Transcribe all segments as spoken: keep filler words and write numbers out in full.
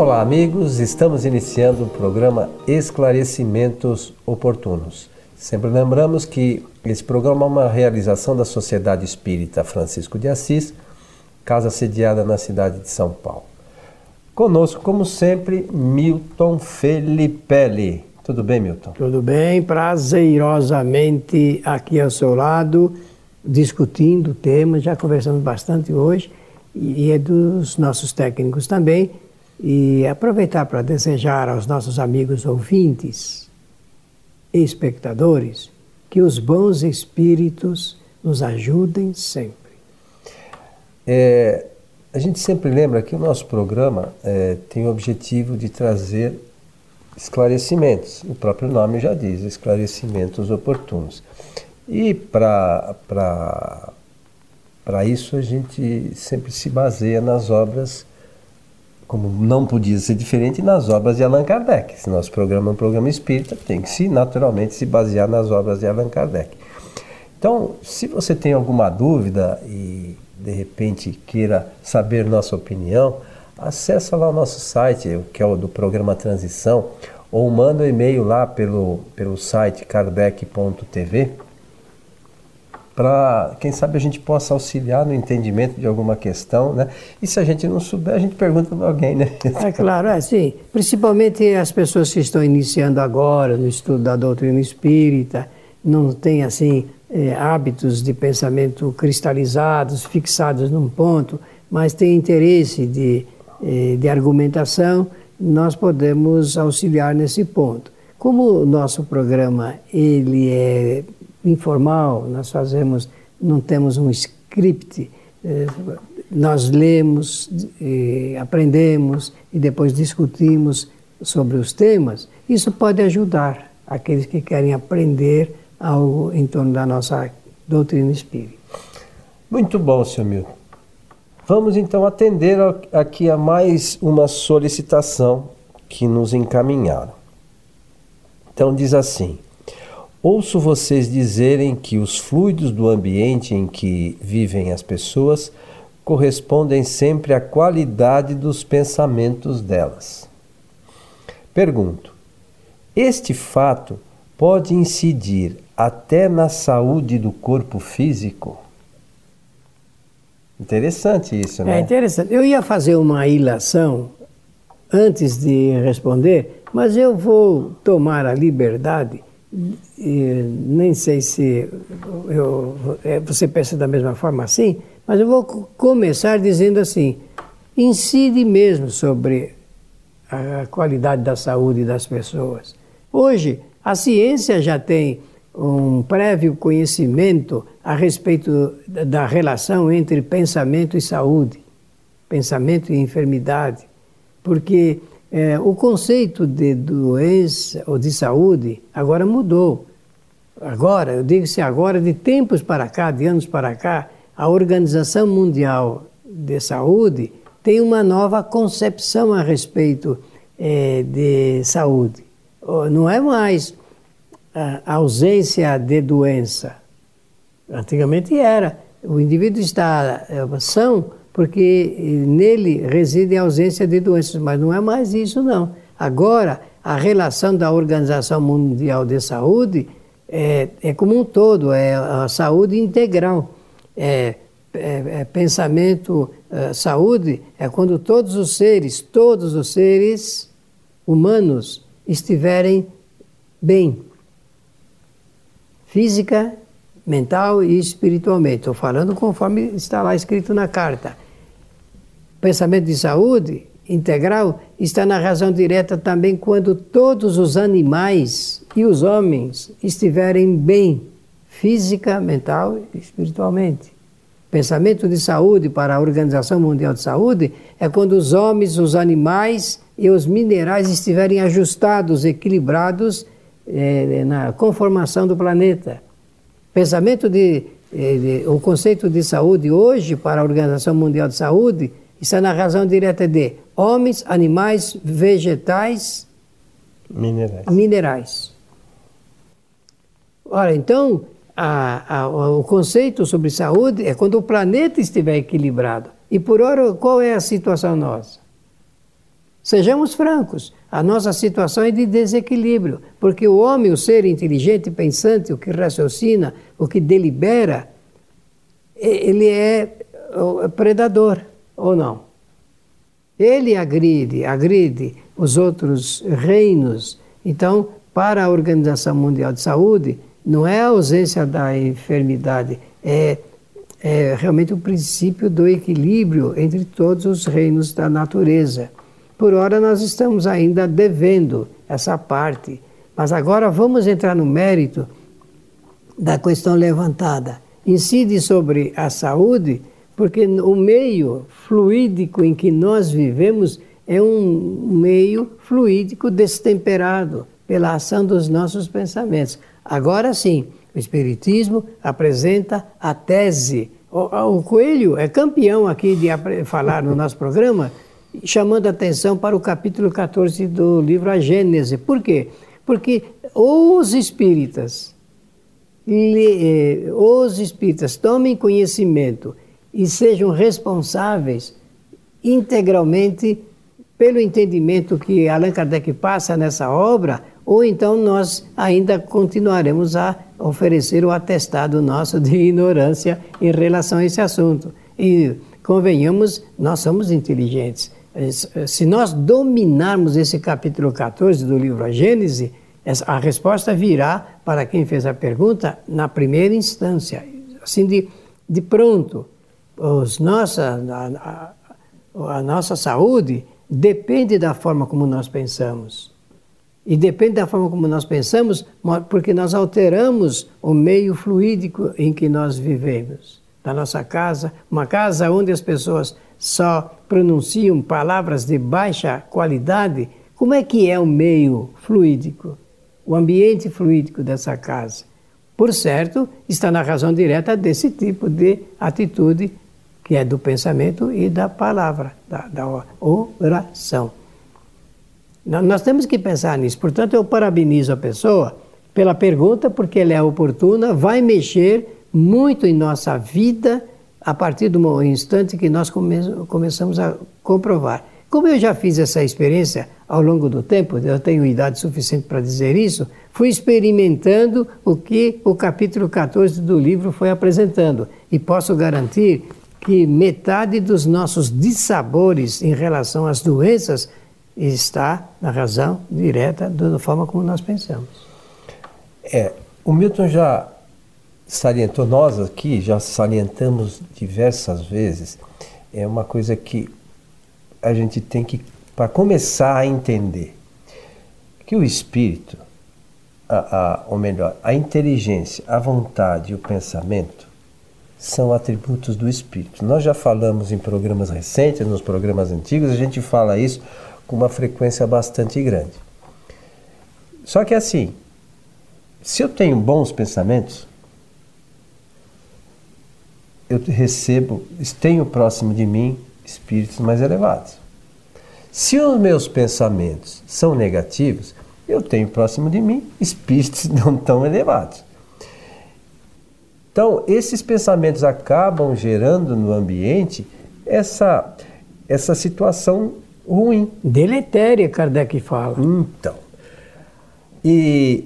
Olá amigos, estamos iniciando o programa Esclarecimentos Oportunos. Sempre lembramos que esse programa é uma realização da Sociedade Espírita Francisco de Assis, casa sediada na cidade de São Paulo. Conosco, como sempre, Milton Felipe. Tudo bem, Milton? Tudo bem, prazerosamente aqui ao seu lado, discutindo o tema, já conversamos bastante hoje, e é dos nossos técnicos também, e aproveitar para desejar aos nossos amigos ouvintes e espectadores que os bons espíritos nos ajudem sempre. É, a gente sempre lembra que o nosso programa é, tem o objetivo de trazer esclarecimentos. O próprio nome já diz, esclarecimentos oportunos. E para isso a gente sempre se baseia nas obras, como não podia ser diferente, nas obras de Allan Kardec. Se nosso programa é um programa espírita, tem que se, naturalmente se basear nas obras de Allan Kardec. Então, se você tem alguma dúvida e de repente queira saber nossa opinião, acessa lá o nosso site, que é o do programa Transição, ou manda um e-mail lá pelo, pelo site kardec ponto tv, para, quem sabe, a gente possa auxiliar no entendimento de alguma questão, né? E se a gente não souber, a gente pergunta para alguém, né? É claro, é sim. Principalmente as pessoas que estão iniciando agora no estudo da doutrina espírita, não têm, assim, é, hábitos de pensamento cristalizados, fixados num ponto, mas têm interesse de, é, de argumentação, nós podemos auxiliar nesse ponto. Como o nosso programa, ele é informal, nós fazemos, não temos um script, nós lemos, aprendemos e depois discutimos sobre os temas, isso pode ajudar aqueles que querem aprender algo em torno da nossa doutrina espírita. Muito bom, senhor Milton. Vamos então atender aqui a mais uma solicitação que nos encaminharam. Então diz assim: ouço vocês dizerem que os fluidos do ambiente em que vivem as pessoas correspondem sempre à qualidade dos pensamentos delas. Pergunto: este fato pode incidir até na saúde do corpo físico? Interessante isso, né? É interessante. Eu ia fazer uma ilação antes de responder, mas eu vou tomar a liberdade. E nem sei se eu, você pensa da mesma forma assim, mas eu vou começar dizendo assim: incide mesmo sobre a qualidade da saúde das pessoas. Hoje, a ciência já tem um prévio conhecimento a respeito da relação entre pensamento e saúde, pensamento e enfermidade, porque É, o conceito de doença ou de saúde agora mudou. Agora, eu digo-se agora, de tempos para cá, de anos para cá, a Organização Mundial de Saúde tem uma nova concepção a respeito é, de saúde. Não é mais a ausência de doença. Antigamente era. O indivíduo está são, porque nele reside a ausência de doenças, mas não é mais isso não. Agora, a relação da Organização Mundial de Saúde é, é como um todo, é a saúde integral. É, é, é pensamento, é, saúde é quando todos os seres, todos os seres humanos estiverem bem, física, mental e espiritualmente. Estou falando conforme está lá escrito na carta. Pensamento de saúde integral está na razão direta também quando todos os animais e os homens estiverem bem, física, mental e espiritualmente. Pensamento de saúde para a Organização Mundial de Saúde é quando os homens, os animais e os minerais estiverem ajustados, equilibrados eh, na conformação do planeta. Pensamento de, de, o conceito de saúde hoje para a Organização Mundial de Saúde está na razão direta de homens, animais, vegetais, minerais. minerais. Ora, então, a, a, o conceito sobre saúde é quando o planeta estiver equilibrado. E por ora, qual é a situação nossa? Sejamos francos, a nossa situação é de desequilíbrio, porque o homem, o ser inteligente, pensante, o que raciocina, o que delibera, ele é predador ou não. Ele agride, agride os outros reinos. Então, para a Organização Mundial de Saúde, não é a ausência da enfermidade, é, é realmente o princípio do equilíbrio entre todos os reinos da natureza. Por ora, nós estamos ainda devendo essa parte, mas agora vamos entrar no mérito da questão levantada. Incide sobre a saúde, porque o meio fluídico em que nós vivemos é um meio fluídico destemperado pela ação dos nossos pensamentos. Agora sim, o Espiritismo apresenta a tese. O, o Coelho é campeão aqui de falar no nosso programa, chamando a atenção para o capítulo quatorze do livro A Gênese. Por quê? Porque os espíritas, os espíritas tomem conhecimento e sejam responsáveis integralmente pelo entendimento que Allan Kardec passa nessa obra, ou então nós ainda continuaremos a oferecer o atestado nosso de ignorância em relação a esse assunto. E convenhamos, nós somos inteligentes. Se nós dominarmos esse capítulo quatorze do livro A Gênese, a resposta virá para quem fez a pergunta na primeira instância. Assim, de, de pronto, os nossa, a, a, a nossa saúde depende da forma como nós pensamos. E depende da forma como nós pensamos, porque nós alteramos o meio fluídico em que nós vivemos. Da nossa casa, uma casa onde as pessoas só pronunciam palavras de baixa qualidade, como é que é o meio fluídico? O ambiente fluídico dessa casa, por certo, está na razão direta desse tipo de atitude que é do pensamento e da palavra, da, da oração. Nós temos que pensar nisso. Portanto, eu parabenizo a pessoa pela pergunta, porque ela é oportuna, vai mexer muito em nossa vida a partir do instante que nós come- começamos a comprovar. Como eu já fiz essa experiência ao longo do tempo, eu tenho idade suficiente para dizer isso, fui experimentando o que o capítulo quatorze do livro foi apresentando. E posso garantir que metade dos nossos dissabores em relação às doenças está na razão direta da forma como nós pensamos. É, o Milton já salientou, nós aqui já salientamos diversas vezes, é uma coisa que a gente tem que, para começar a entender, que o espírito, a, a, ou melhor, a inteligência, a vontade e o pensamento são atributos do espírito. Nós já falamos em programas recentes, nos programas antigos, a gente fala isso com uma frequência bastante grande. Só que assim, se eu tenho bons pensamentos, eu recebo, tenho próximo de mim espíritos mais elevados. Se os meus pensamentos são negativos, eu tenho próximo de mim espíritos não tão elevados. Então, esses pensamentos acabam gerando no ambiente essa, essa situação ruim. Deletéria, Kardec fala. Então, e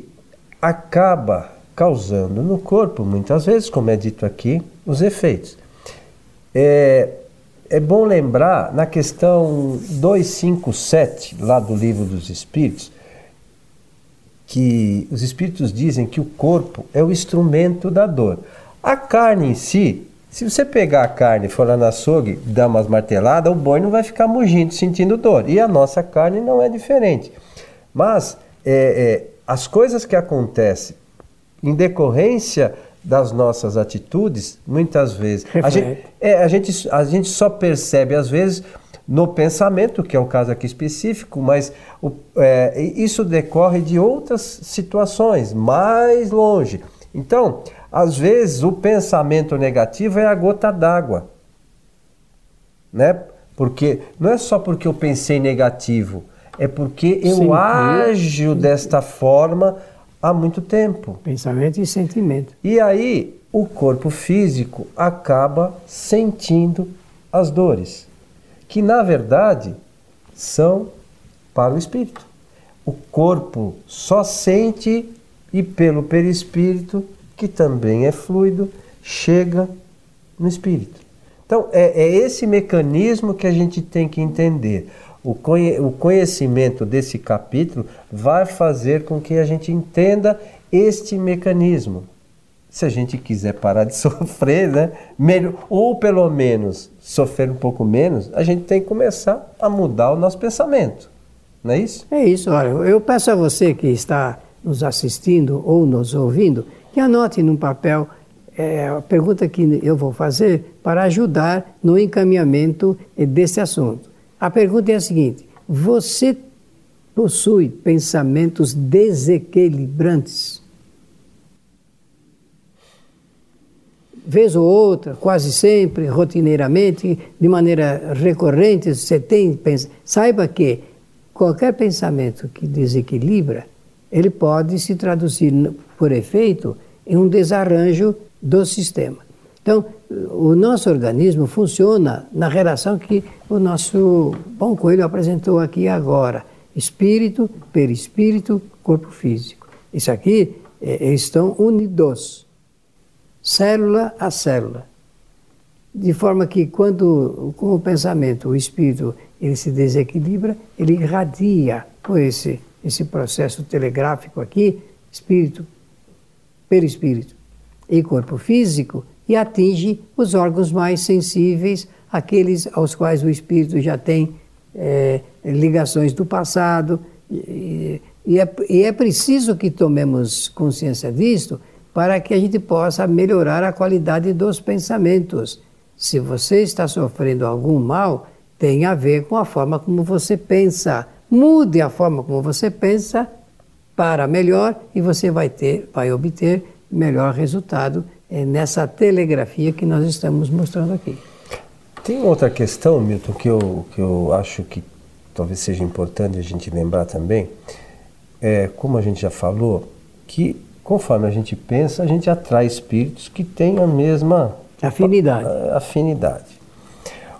acaba causando no corpo, muitas vezes, como é dito aqui, os efeitos. É... É bom lembrar, na questão duzentos e cinquenta e sete, lá do Livro dos Espíritos, que os Espíritos dizem que o corpo é o instrumento da dor. A carne em si, se você pegar a carne e for lá no açougue, dar umas marteladas, o boi não vai ficar mugindo, sentindo dor. E a nossa carne não é diferente. Mas é, é, as coisas que acontecem em decorrência das nossas atitudes, muitas vezes. A gente, é, a, gente, a gente só percebe, às vezes, no pensamento, que é um caso aqui específico, mas o, é, isso decorre de outras situações, mais longe. Então, às vezes, o pensamento negativo é a gota d'água. Né? Porque não é só porque eu pensei negativo, é porque eu Sim, ajo é. desta forma há muito tempo. Pensamento e sentimento. E aí o corpo físico acaba sentindo as dores, que na verdade são para o espírito. O corpo só sente e pelo perispírito, que também é fluido, chega no espírito. Então é, é esse mecanismo que a gente tem que entender. O, conhe, o conhecimento desse capítulo vai fazer com que a gente entenda este mecanismo. Se a gente quiser parar de sofrer, né? Melhor, ou pelo menos sofrer um pouco menos, a gente tem que começar a mudar o nosso pensamento. Não é isso? É isso. Olha, eu peço a você que está nos assistindo ou nos ouvindo, que anote num papel é, a pergunta que eu vou fazer para ajudar no encaminhamento desse assunto. A pergunta é a seguinte: você possui pensamentos desequilibrantes? Vez ou outra, quase sempre, rotineiramente, de maneira recorrente, você tem pensa. Saiba que qualquer pensamento que desequilibra, ele pode se traduzir, por efeito, em um desarranjo do sistema. Então, o nosso organismo funciona na relação que o nosso bom coelho apresentou aqui agora. Espírito, perispírito, corpo físico. Isso aqui, é, estão unidos. Célula a célula, de forma que quando com o pensamento o espírito ele se desequilibra, ele irradia por esse, esse processo telegráfico aqui, espírito, perispírito e corpo físico, e atinge os órgãos mais sensíveis, aqueles aos quais o espírito já tem é, ligações do passado, e, e, é, e é preciso que tomemos consciência disto, para que a gente possa melhorar a qualidade dos pensamentos. Se você está sofrendo algum mal, tem a ver com a forma como você pensa. Mude a forma como você pensa para melhor e você vai ter, vai obter melhor resultado nessa telegrafia que nós estamos mostrando aqui. Tem outra questão, Milton, que eu, que eu acho que talvez seja importante a gente lembrar também. É, como a gente já falou, que conforme a gente pensa, a gente atrai espíritos que têm a mesma afinidade. afinidade.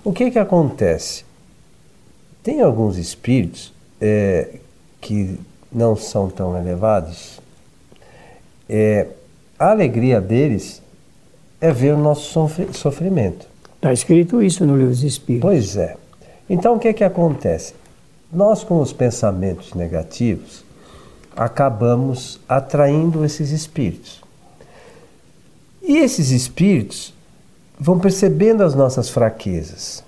O que que acontece? Tem alguns espíritos é, que não são tão elevados. É, a alegria deles é ver o nosso sofrimento. Está escrito isso no Livro dos Espíritos. Pois é. Então o que que acontece? Nós, com os pensamentos negativos, acabamos atraindo esses espíritos. E esses espíritos vão percebendo as nossas fraquezas.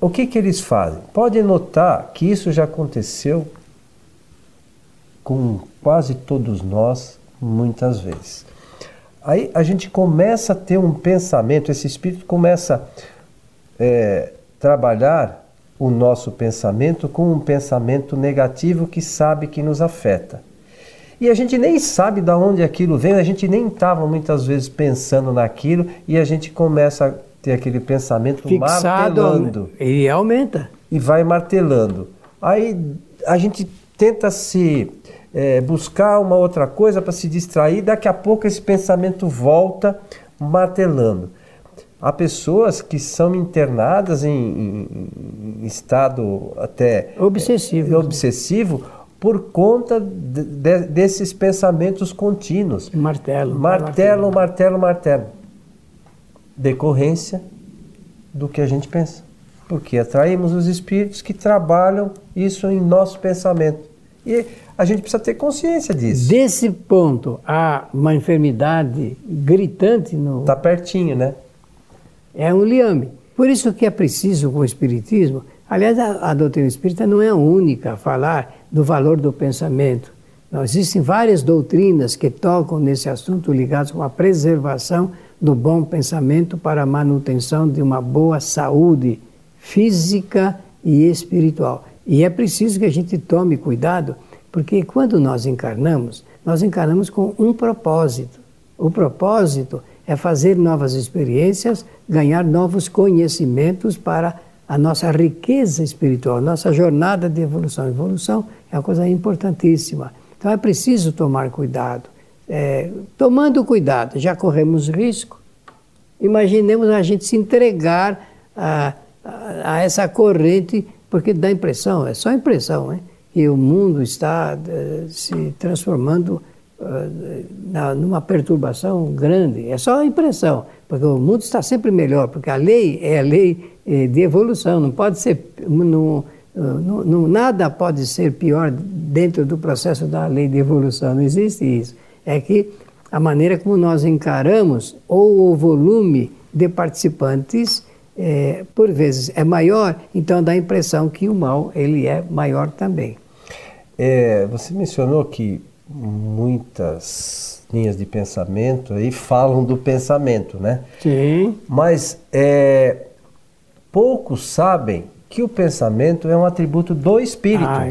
O que que eles fazem? Pode notar que isso já aconteceu com quase todos nós, muitas vezes. Aí a gente começa a ter um pensamento, esse espírito começa a é, trabalhar o nosso pensamento com um pensamento negativo que sabe que nos afeta. E a gente nem sabe de onde aquilo vem, a gente nem estava muitas vezes pensando naquilo e a gente começa a ter aquele pensamento fixado, martelando. E aumenta. E vai martelando. Aí a gente tenta se é, buscar uma outra coisa para se distrair, daqui a pouco esse pensamento volta martelando. Há pessoas que são internadas em, em, em estado até obsessivo, obsessivo por conta de, de, desses pensamentos contínuos. Martelo. Martelo, martelo, martelo, martelo. Decorrência do que a gente pensa. Porque atraímos os espíritos que trabalham isso em nosso pensamento. E a gente precisa ter consciência disso. Desse ponto, há uma enfermidade gritante no... Está pertinho, né? É um liame. Por isso que é preciso com o Espiritismo, aliás, a, a doutrina espírita não é a única a falar do valor do pensamento. Não, existem várias doutrinas que tocam nesse assunto ligadas com a preservação do bom pensamento para a manutenção de uma boa saúde física e espiritual. E é preciso que a gente tome cuidado, porque quando nós encarnamos, nós encarnamos com um propósito. O propósito é fazer novas experiências, ganhar novos conhecimentos para a nossa riqueza espiritual, nossa jornada de evolução. Evolução é uma coisa importantíssima. Então é preciso tomar cuidado. É, tomando cuidado, já corremos risco. Imaginemos a gente se entregar a, a, a essa corrente porque dá impressão, é só impressão, né? E o mundo está uh, se transformando uh, na, numa perturbação grande. É só impressão, porque o mundo está sempre melhor, porque a lei é a lei eh, de evolução, não pode ser, não, não, não, nada pode ser pior dentro do processo da lei de evolução, não existe isso. É que a maneira como nós encaramos ou o volume de participantes eh, por vezes é maior, então dá a impressão que o mal ele é maior também. É, você mencionou que muitas linhas de pensamento aí falam do pensamento, né? Sim. Mas é, poucos sabem que o pensamento é um atributo do espírito. Ah,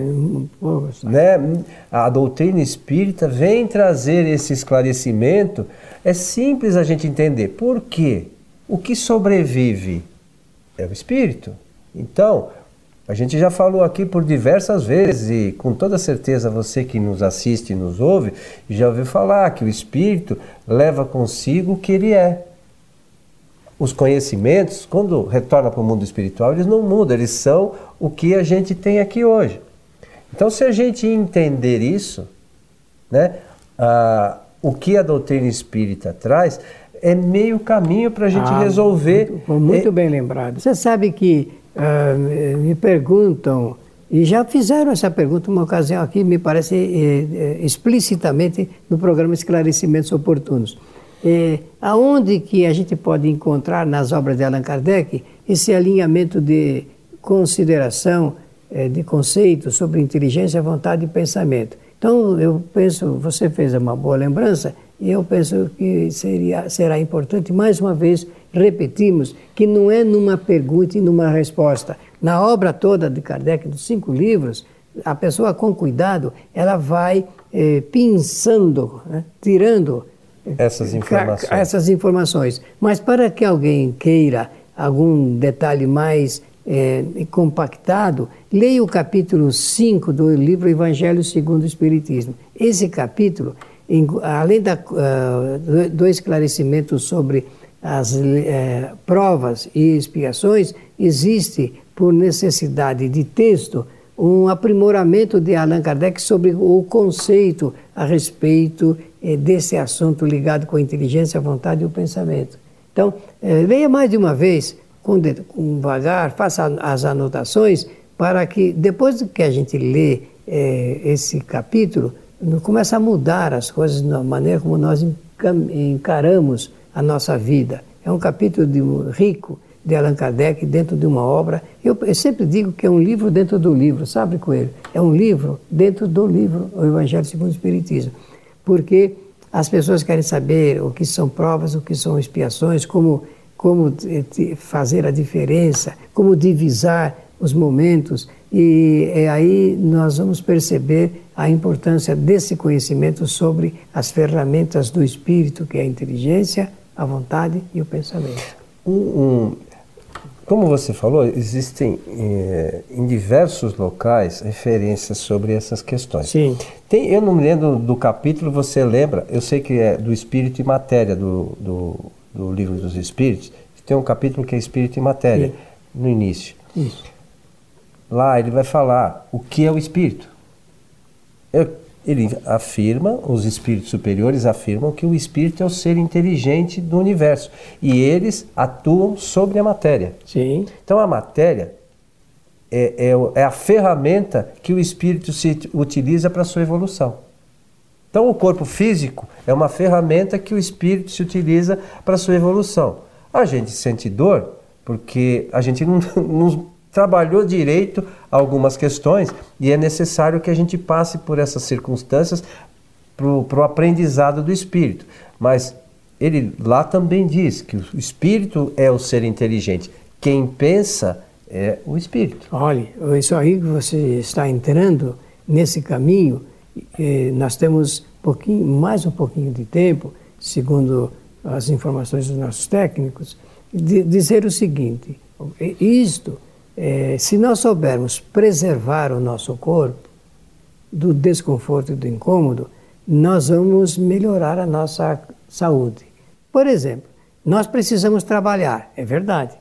poucos sabem, né? A doutrina espírita vem trazer esse esclarecimento. É simples a gente entender. Por quê? O que sobrevive é o espírito. Então, a gente já falou aqui por diversas vezes, e com toda certeza você que nos assiste e nos ouve, já ouviu falar que o Espírito leva consigo o que ele é. Os conhecimentos, quando retorna para o mundo espiritual, eles não mudam, eles são o que a gente tem aqui hoje. Então, se a gente entender isso, né, ah, o que a doutrina espírita traz, é meio caminho para a gente ah, resolver... Muito, muito é... bem lembrado. Você sabe que... Uh, me perguntam, e já fizeram essa pergunta uma ocasião aqui, me parece eh, explicitamente no programa Esclarecimentos Oportunos, eh, aonde que a gente pode encontrar nas obras de Allan Kardec esse alinhamento de consideração eh, de conceitos sobre inteligência, vontade e pensamento. Então eu penso, você fez uma boa lembrança, e eu penso que seria, será importante mais uma vez repetimos que não é numa pergunta e numa resposta. Na obra toda de Kardec, dos cinco livros, a pessoa com cuidado, ela vai eh, pinçando, né, tirando essas informações. essas informações. Mas para que alguém queira algum detalhe mais eh, compactado, leia o capítulo cinco do livro Evangelho segundo o Espiritismo. Esse capítulo, em, além da, uh, do esclarecimento sobre as eh, provas e expiações, existe, por necessidade de texto, um aprimoramento de Allan Kardec sobre o conceito a respeito eh, desse assunto ligado com a inteligência, a vontade e o pensamento. Então, eh, leia mais de uma vez, com, de, com vagar, faça as anotações, para que depois que a gente lê eh, esse capítulo, comece a mudar as coisas da maneira como nós encaramos a nossa vida. É um capítulo de, rico de Allan Kardec dentro de uma obra. Eu, eu sempre digo que é um livro dentro do livro, sabe, Coelho? É um livro dentro do livro, o Evangelho segundo o Espiritismo. Porque as pessoas querem saber o que são provas, o que são expiações, como, como fazer a diferença, como divisar os momentos. E é aí nós vamos perceber a importância desse conhecimento sobre as ferramentas do espírito, que é a inteligência, a vontade e o pensamento. Um, um, como você falou, existem eh, em diversos locais referências sobre essas questões. Sim. Tem, eu não me lembro do capítulo, você lembra? Eu sei que é do Espírito e Matéria, do, do, do Livro dos Espíritos. Tem um capítulo que é Espírito e Matéria, sim, no início. Isso. Lá ele vai falar o que é o espírito. Ele afirma, os espíritos superiores afirmam que o espírito é o ser inteligente do universo. E eles atuam sobre a matéria. Sim. Então a matéria é, é, é a ferramenta que o espírito se utiliza para a sua evolução. Então o corpo físico é uma ferramenta que o espírito se utiliza para a sua evolução. A gente sente dor porque a gente não... não trabalhou direito algumas questões e é necessário que a gente passe por essas circunstâncias para o aprendizado do espírito. Mas ele lá também diz que o espírito é o ser inteligente. Quem pensa é o espírito. Olha, isso aí que você está entrando nesse caminho, nós temos pouquinho, mais um pouquinho de tempo, segundo as informações dos nossos técnicos, de dizer o seguinte, isto... É, se nós soubermos preservar o nosso corpo do desconforto e do incômodo, nós vamos melhorar a nossa saúde. Por exemplo, nós precisamos trabalhar, é verdade.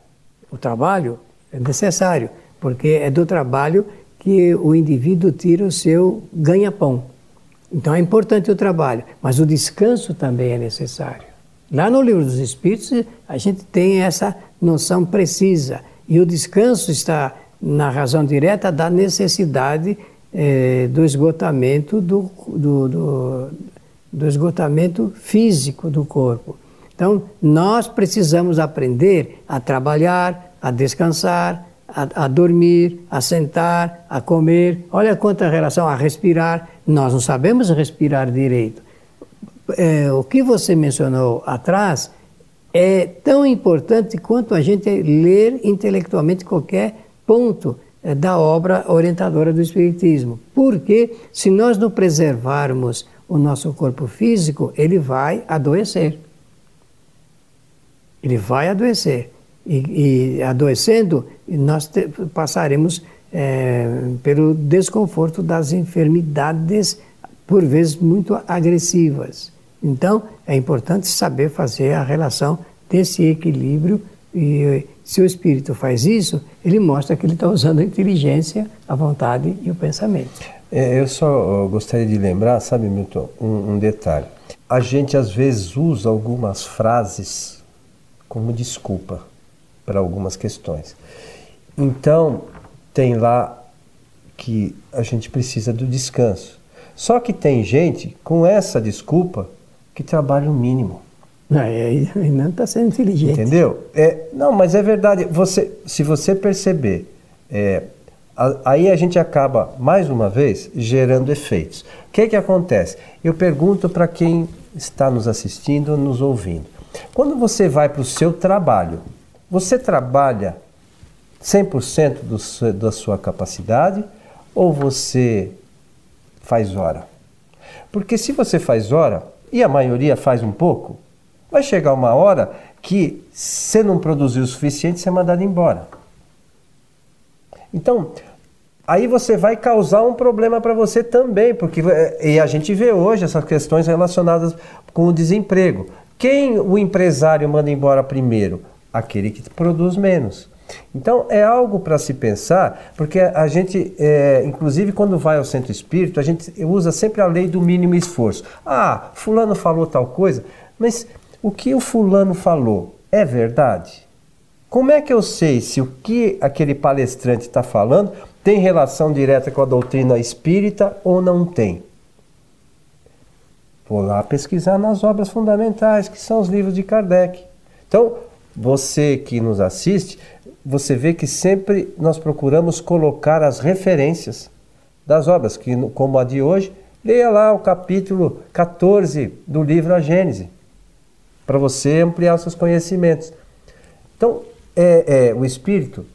O trabalho é necessário, porque é do trabalho que o indivíduo tira o seu ganha-pão. Então é importante o trabalho, mas o descanso também é necessário. Lá no Livro dos Espíritos a gente tem essa noção precisa, e o descanso está na razão direta da necessidade eh, do esgotamento do, do, do, do esgotamento físico do corpo. Então nós precisamos aprender a trabalhar, a descansar, a, a dormir, a sentar, a comer. Olha quanta relação a respirar. Nós não sabemos respirar direito. É, o que você mencionou atrás é tão importante quanto a gente ler intelectualmente qualquer ponto da obra orientadora do Espiritismo. Porque se nós não preservarmos o nosso corpo físico, ele vai adoecer. Ele vai adoecer. E, e adoecendo, nós te, passaremos é, pelo desconforto das enfermidades, por vezes muito agressivas. Então, é importante saber fazer a relação desse equilíbrio, e se o espírito faz isso, ele mostra que ele está usando a inteligência, a vontade e o pensamento. É, eu só gostaria de lembrar, sabe, Milton, um, um detalhe. A gente, às vezes, usa algumas frases como desculpa para algumas questões. Então, tem lá que a gente precisa do descanso. Só que tem gente, com essa desculpa, que trabalha o mínimo. Aí não está sendo inteligente. Entendeu? É, não, mas é verdade. Você, se você perceber, é, a, aí a gente acaba, mais uma vez, gerando efeitos. O que que acontece? Eu pergunto para quem está nos assistindo ou nos ouvindo. Quando você vai para o seu trabalho, você trabalha cem por cento do seu, da sua capacidade, ou você faz hora? Porque se você faz hora, e a maioria faz um pouco, vai chegar uma hora que, se não produzir o suficiente, você é mandado embora. Então, aí você vai causar um problema para você também, porque e a gente vê hoje essas questões relacionadas com o desemprego. Quem o empresário manda embora primeiro? Aquele que produz menos. Então é algo para se pensar, porque a gente, é, inclusive quando vai ao centro espírita, a gente usa sempre a lei do mínimo esforço. Ah, fulano falou tal coisa, mas o que o fulano falou é verdade? Como é que eu sei se o que aquele palestrante está falando tem relação direta com a doutrina espírita ou não tem? Vou lá pesquisar nas obras fundamentais, que são os livros de Kardec. Então, você que nos assiste, você vê que sempre nós procuramos colocar as referências das obras, que, como a de hoje, leia lá o capítulo quatorze do livro A Gênese, para você ampliar os seus conhecimentos. Então, é, é, o espírito,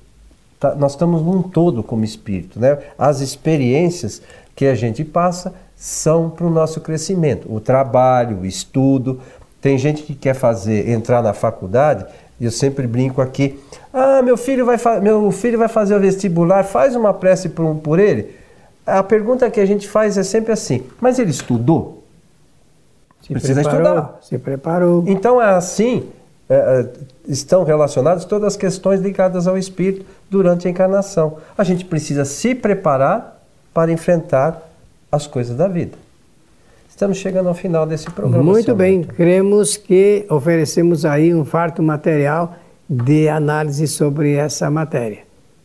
tá, nós estamos num todo como espírito, né? As experiências que a gente passa são para o nosso crescimento, o trabalho, o estudo. Tem gente que quer fazer, entrar na faculdade, e eu sempre brinco aqui, ah, meu filho vai, meu filho vai fazer o vestibular, faz uma prece por, por ele. A pergunta que a gente faz é sempre assim, mas ele estudou? Se Precisa preparou, estudar. Se preparou. Então é assim, é, estão relacionadas todas as questões ligadas ao espírito durante a encarnação. A gente precisa se preparar para enfrentar as coisas da vida. Estamos chegando ao final desse programa. Muito bem, cremos que oferecemos aí um farto material de análise sobre essa matéria.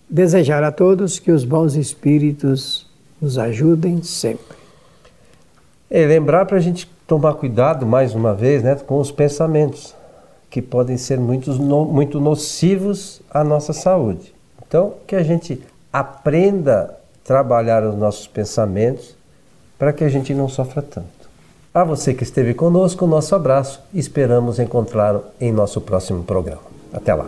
Desejar a todos que os bons espíritos nos ajudem sempre. É, lembrar para a gente tomar cuidado, mais uma vez, né, com os pensamentos, que podem ser muito, no, muito nocivos à nossa saúde. Então, que a gente aprenda a trabalhar os nossos pensamentos, para que a gente não sofra tanto. A você que esteve conosco, nosso abraço. Esperamos encontrá-lo em nosso próximo programa. Até lá!